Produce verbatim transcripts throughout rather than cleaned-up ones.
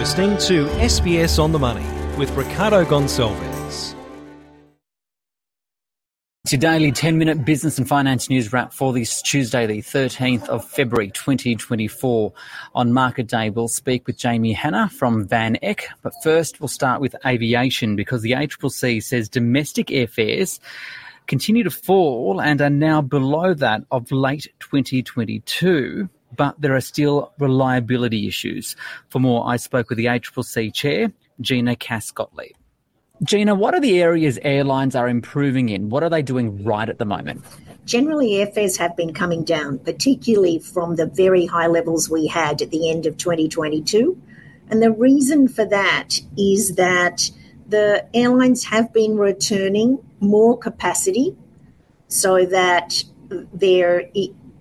listening to S B S On The Money with Ricardo Gonçalves. It's your daily ten-minute business and finance news wrap for this Tuesday, the thirteenth of February, twenty twenty-four. On Market Day, we'll speak with Jamie Hannah from VanEck. But first, we'll start with aviation because the A C C C says domestic airfares continue to fall and are now below that of late twenty twenty-two. But there are still reliability issues. For more, I spoke with the A C C C chair, Gina Cass-Gottlieb. Gina, what are the areas airlines are improving in? What are they doing right at the moment? Generally, airfares have been coming down, particularly from the very high levels we had at the end of twenty twenty-two. And the reason for that is that the airlines have been returning more capacity so that they're...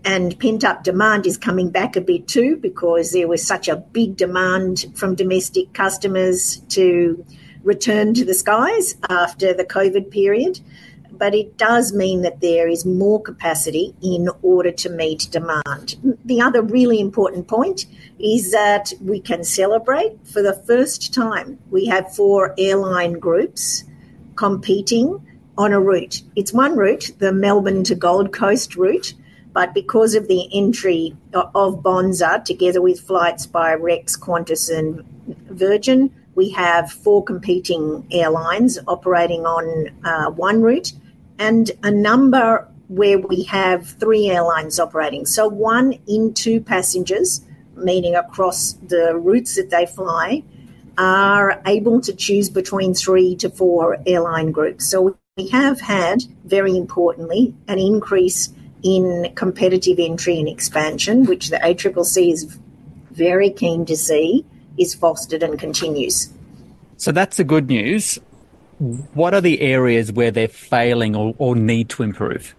And pent-up demand is coming back a bit too, because there was such a big demand from domestic customers to return to the skies after the COVID period. But it does mean that there is more capacity in order to meet demand. The other really important point is that we can celebrate for the first time. We have four airline groups competing on a route. It's one route, the Melbourne to Gold Coast route, but because of the entry of Bonza, together with flights by Rex, Qantas and Virgin, we have four competing airlines operating on uh, one route and a number where we have three airlines operating. So one in two passengers, meaning across the routes that they fly, are able to choose between three to four airline groups. So we have had, very importantly, an increase in competitive entry and expansion, which the A C C C is very keen to see is fostered and continues. So that's the good news. What are the areas where they're failing or, or need to improve?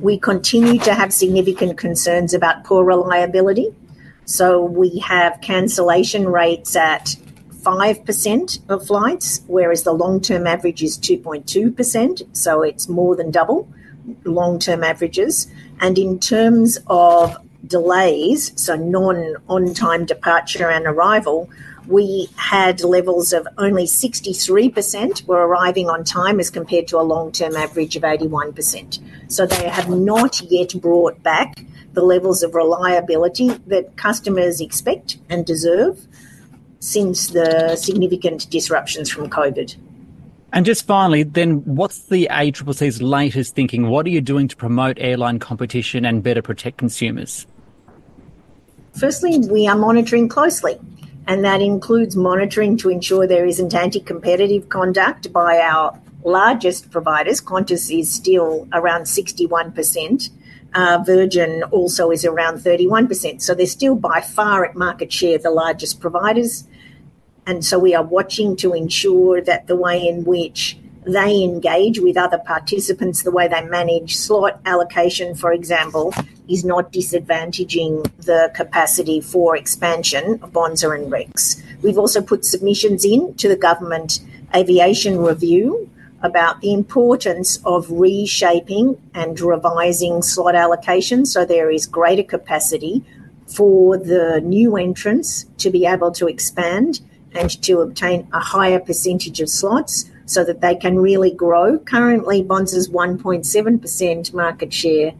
We continue to have significant concerns about poor reliability. So we have cancellation rates at five percent of flights, whereas the long-term average is two point two percent, so it's more than double long-term averages. And in terms of delays, so non-on-time departure and arrival, we had levels of only sixty-three percent were arriving on time as compared to a long-term average of eighty-one percent. So they have not yet brought back the levels of reliability that customers expect and deserve since the significant disruptions from COVID. And just finally, then, what's the A C C C's latest thinking? What are you doing to promote airline competition and better protect consumers? Firstly, we are monitoring closely, and that includes monitoring to ensure there isn't anti-competitive conduct by our largest providers. Qantas is still around sixty-one percent. Uh, Virgin also is around thirty-one percent. So they're still by far at market share the largest providers. And so we are watching to ensure that the way in which they engage with other participants, the way they manage slot allocation, for example, is not disadvantaging the capacity for expansion of Bonza and Rex. We've also put submissions in to the Government Aviation Review about the importance of reshaping and revising slot allocation so there is greater capacity for the new entrants to be able to expand and to obtain a higher percentage of slots so that they can really grow. Currently, Bonza's one point seven percent market share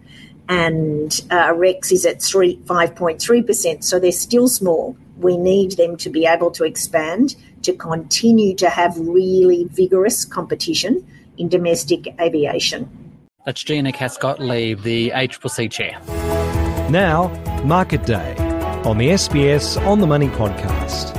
and uh, Rex is at three, five point three percent, so they're still small. We need them to be able to expand, to continue to have really vigorous competition in domestic aviation. That's Gina Cass-Gottlieb, the A C C C chair. Now, Market Day on the S B S On The Money podcast.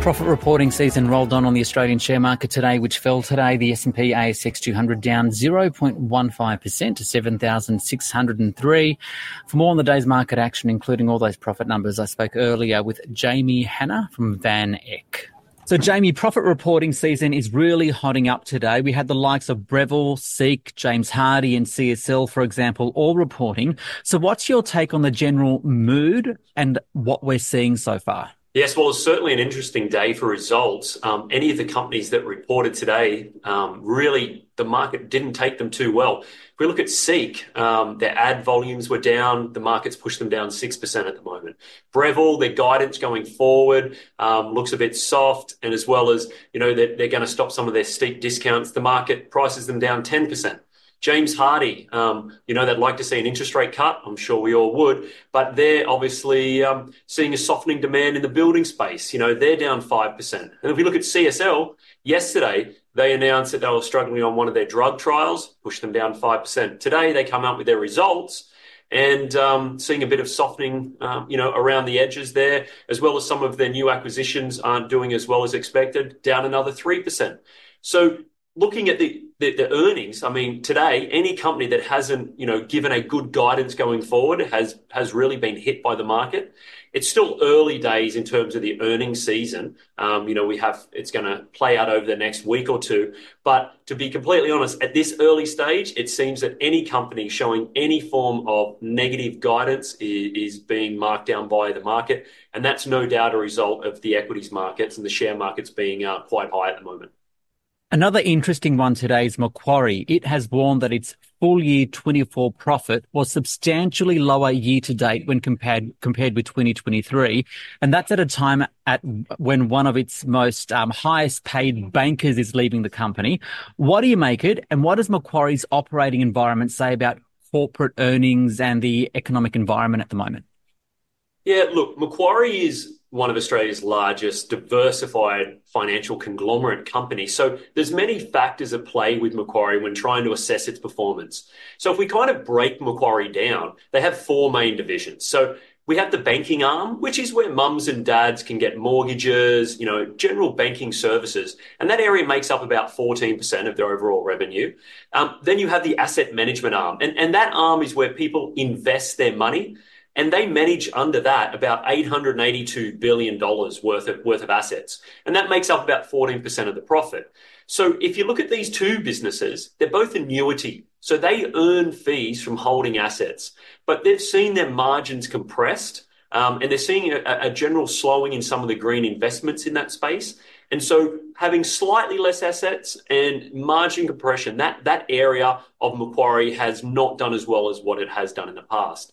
Profit reporting season rolled on on the Australian share market today, which fell today. The S and P A S X two hundred down zero point one five percent to seven thousand six hundred three. For more on the day's market action, including all those profit numbers, I spoke earlier with Jamie Hannah from VanEck. So, Jamie, profit reporting season is really hotting up today. We had the likes of Breville, Seek, James Hardy and C S L, for example, all reporting. So what's your take on the general mood and what we're seeing so far? Yes, well, it's certainly an interesting day for results. Um, any of the companies that reported today, um, really, the market didn't take them too well. If we look at Seek, um, their ad volumes were down. The market's pushed them down six percent at the moment. Breville, their guidance going forward um, looks a bit soft, and as well as, you know, they're, they're going to stop some of their steep discounts. The market prices them down ten percent. James Hardy, um, you know, they'd like to see an interest rate cut. I'm sure we all would. But they're obviously um, seeing a softening demand in the building space. You know, they're down five percent. And if we look at C S L, yesterday they announced that they were struggling on one of their drug trials, pushed them down five percent. Today they come out with their results and um, seeing a bit of softening, um, you know, around the edges there, as well as some of their new acquisitions aren't doing as well as expected, down another three percent. So looking at the, the, the earnings, I mean, today, any company that hasn't, you know, given a good guidance going forward has has really been hit by the market. It's still early days in terms of the earnings season. Um, you know, we have, it's going to play out over the next week or two. But to be completely honest, at this early stage, it seems that any company showing any form of negative guidance is, is being marked down by the market. And that's no doubt a result of the equities markets and the share markets being uh, quite high at the moment. Another interesting one today is Macquarie. It has warned that its full year twenty-four profit was substantially lower year to date when compared compared with twenty twenty-three, and that's at a time at when one of its most um, highest paid bankers is leaving the company. What do you make it, and what does Macquarie's operating environment say about corporate earnings and the economic environment at the moment? Yeah, look, Macquarie is one of Australia's largest diversified financial conglomerate companies. So there's many factors at play with Macquarie when trying to assess its performance. So if we kind of break Macquarie down, they have four main divisions. So we have the banking arm, which is where mums and dads can get mortgages, you know, general banking services. And that area makes up about fourteen percent of their overall revenue. Um, then you have the asset management arm. And, and that arm is where people invest their money. And they manage under that about eight hundred eighty-two billion dollars worth of, worth of assets. And that makes up about fourteen percent of the profit. So if you look at these two businesses, they're both annuity. So they earn fees from holding assets, but they've seen their margins compressed. Um, and they're seeing a, a general slowing in some of the green investments in that space. And so having slightly less assets and margin compression, that, that area of Macquarie has not done as well as what it has done in the past.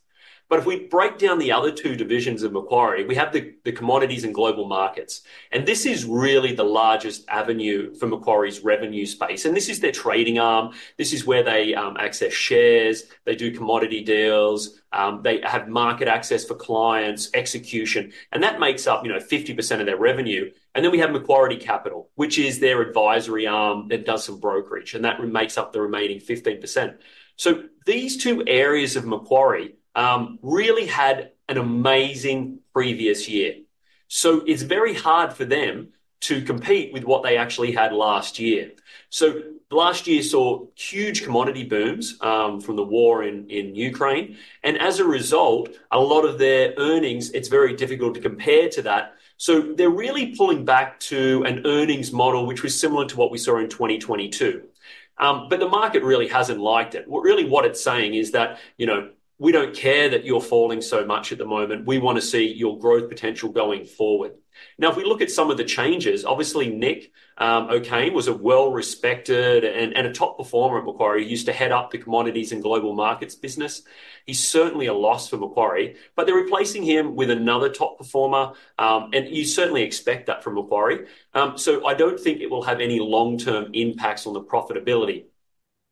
But if we break down the other two divisions of Macquarie, we have the, the commodities and global markets. And this is really the largest avenue for Macquarie's revenue space. And this is their trading arm. This is where they um, access shares. They do commodity deals. Um, they have market access for clients, execution. And that makes up, you know, fifty percent of their revenue. And then we have Macquarie Capital, which is their advisory arm that does some brokerage. And that makes up the remaining fifteen percent. So these two areas of Macquarie Um, really had an amazing previous year. So it's very hard for them to compete with what they actually had last year. So last year saw huge commodity booms um, from the war in, in Ukraine. And as a result, a lot of their earnings, it's very difficult to compare to that. So they're really pulling back to an earnings model, which was similar to what we saw in twenty twenty-two. Um, but the market really hasn't liked it. What, really what it's saying is that, you know, we don't care that you're falling so much at the moment. We want to see your growth potential going forward. Now, if we look at some of the changes, obviously Nick um, O'Kane was a well-respected and, and a top performer at Macquarie. He used to head up the commodities and global markets business. He's certainly a loss for Macquarie, but they're replacing him with another top performer, um, and you certainly expect that from Macquarie. Um, so I don't think it will have any long-term impacts on the profitability.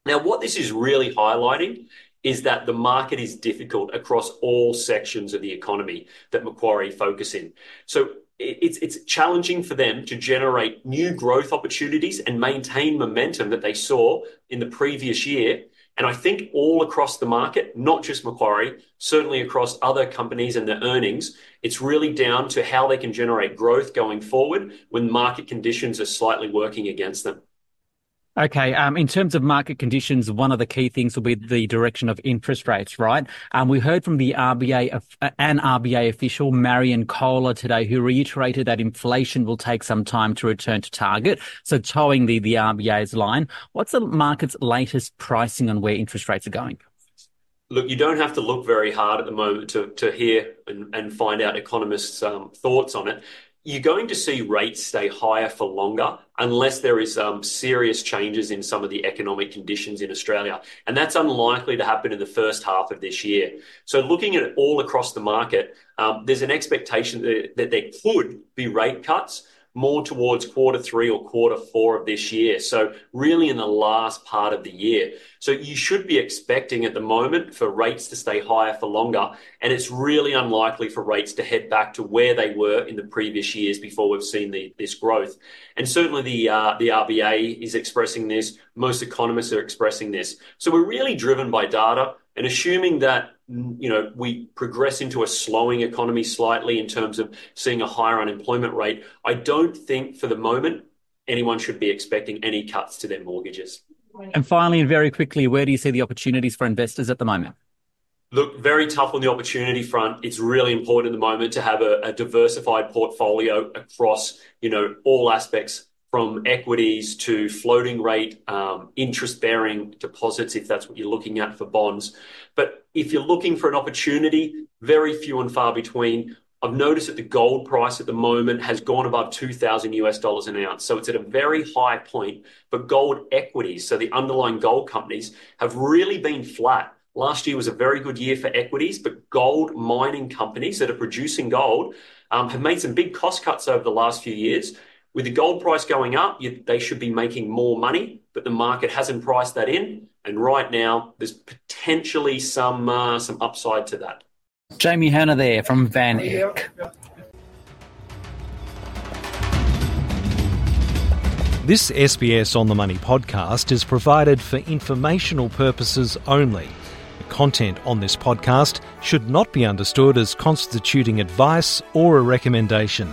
Now, what this is really highlighting is that the market is difficult across all sections of the economy that Macquarie focus in. So it's it's challenging for them to generate new growth opportunities and maintain momentum that they saw in the previous year. And I think all across the market, not just Macquarie, certainly across other companies and their earnings, it's really down to how they can generate growth going forward when market conditions are slightly working against them. Okay. Um, in terms of market conditions, one of the key things will be the direction of interest rates, right? Um, we heard from the R B A uh, an R B A official, Marion Kohler, today, who reiterated that inflation will take some time to return to target. So towing the, the R B A's line. What's the market's latest pricing on where interest rates are going? look, you don't have to look very hard at the moment to, to hear and, and find out economists' um, thoughts on it. You're going to see rates stay higher for longer unless there is um, serious changes in some of the economic conditions in Australia. And that's unlikely to happen in the first half of this year. So looking at it all across the market, um, there's an expectation that, that there could be rate cuts more towards quarter three or quarter four of this year. So really in the last part of the year. So you should be expecting at the moment for rates to stay higher for longer. And it's really unlikely for rates to head back to where they were in the previous years before we've seen the, this growth. And certainly the uh, the R B A is expressing this. Most economists are expressing this. So we're really driven by data, and assuming that, you know, we progress into a slowing economy slightly in terms of seeing a higher unemployment rate, I don't think for the moment anyone should be expecting any cuts to their mortgages. And finally, and very quickly, where do you see the opportunities for investors at the moment? Look, very tough on the opportunity front. It's really important at the moment to have a, a diversified portfolio across, you know, all aspects, from equities to floating rate, um, interest-bearing deposits, if that's what you're looking at for bonds. But if you're looking for an opportunity, very few and far between. I've noticed that the gold price at the moment has gone above two thousand US dollars an ounce. So it's at a very high point, but gold equities, so the underlying gold companies, have really been flat. Last year was a very good year for equities, but gold mining companies that are producing gold um, have made some big cost cuts over the last few years. With the gold price going up, you, they should be making more money, but the market hasn't priced that in. And right now, there's potentially some uh, some upside to that. Jamie Hannah there from VanEck. This S B S On The Money podcast is provided for informational purposes only. The content on this podcast should not be understood as constituting advice or a recommendation.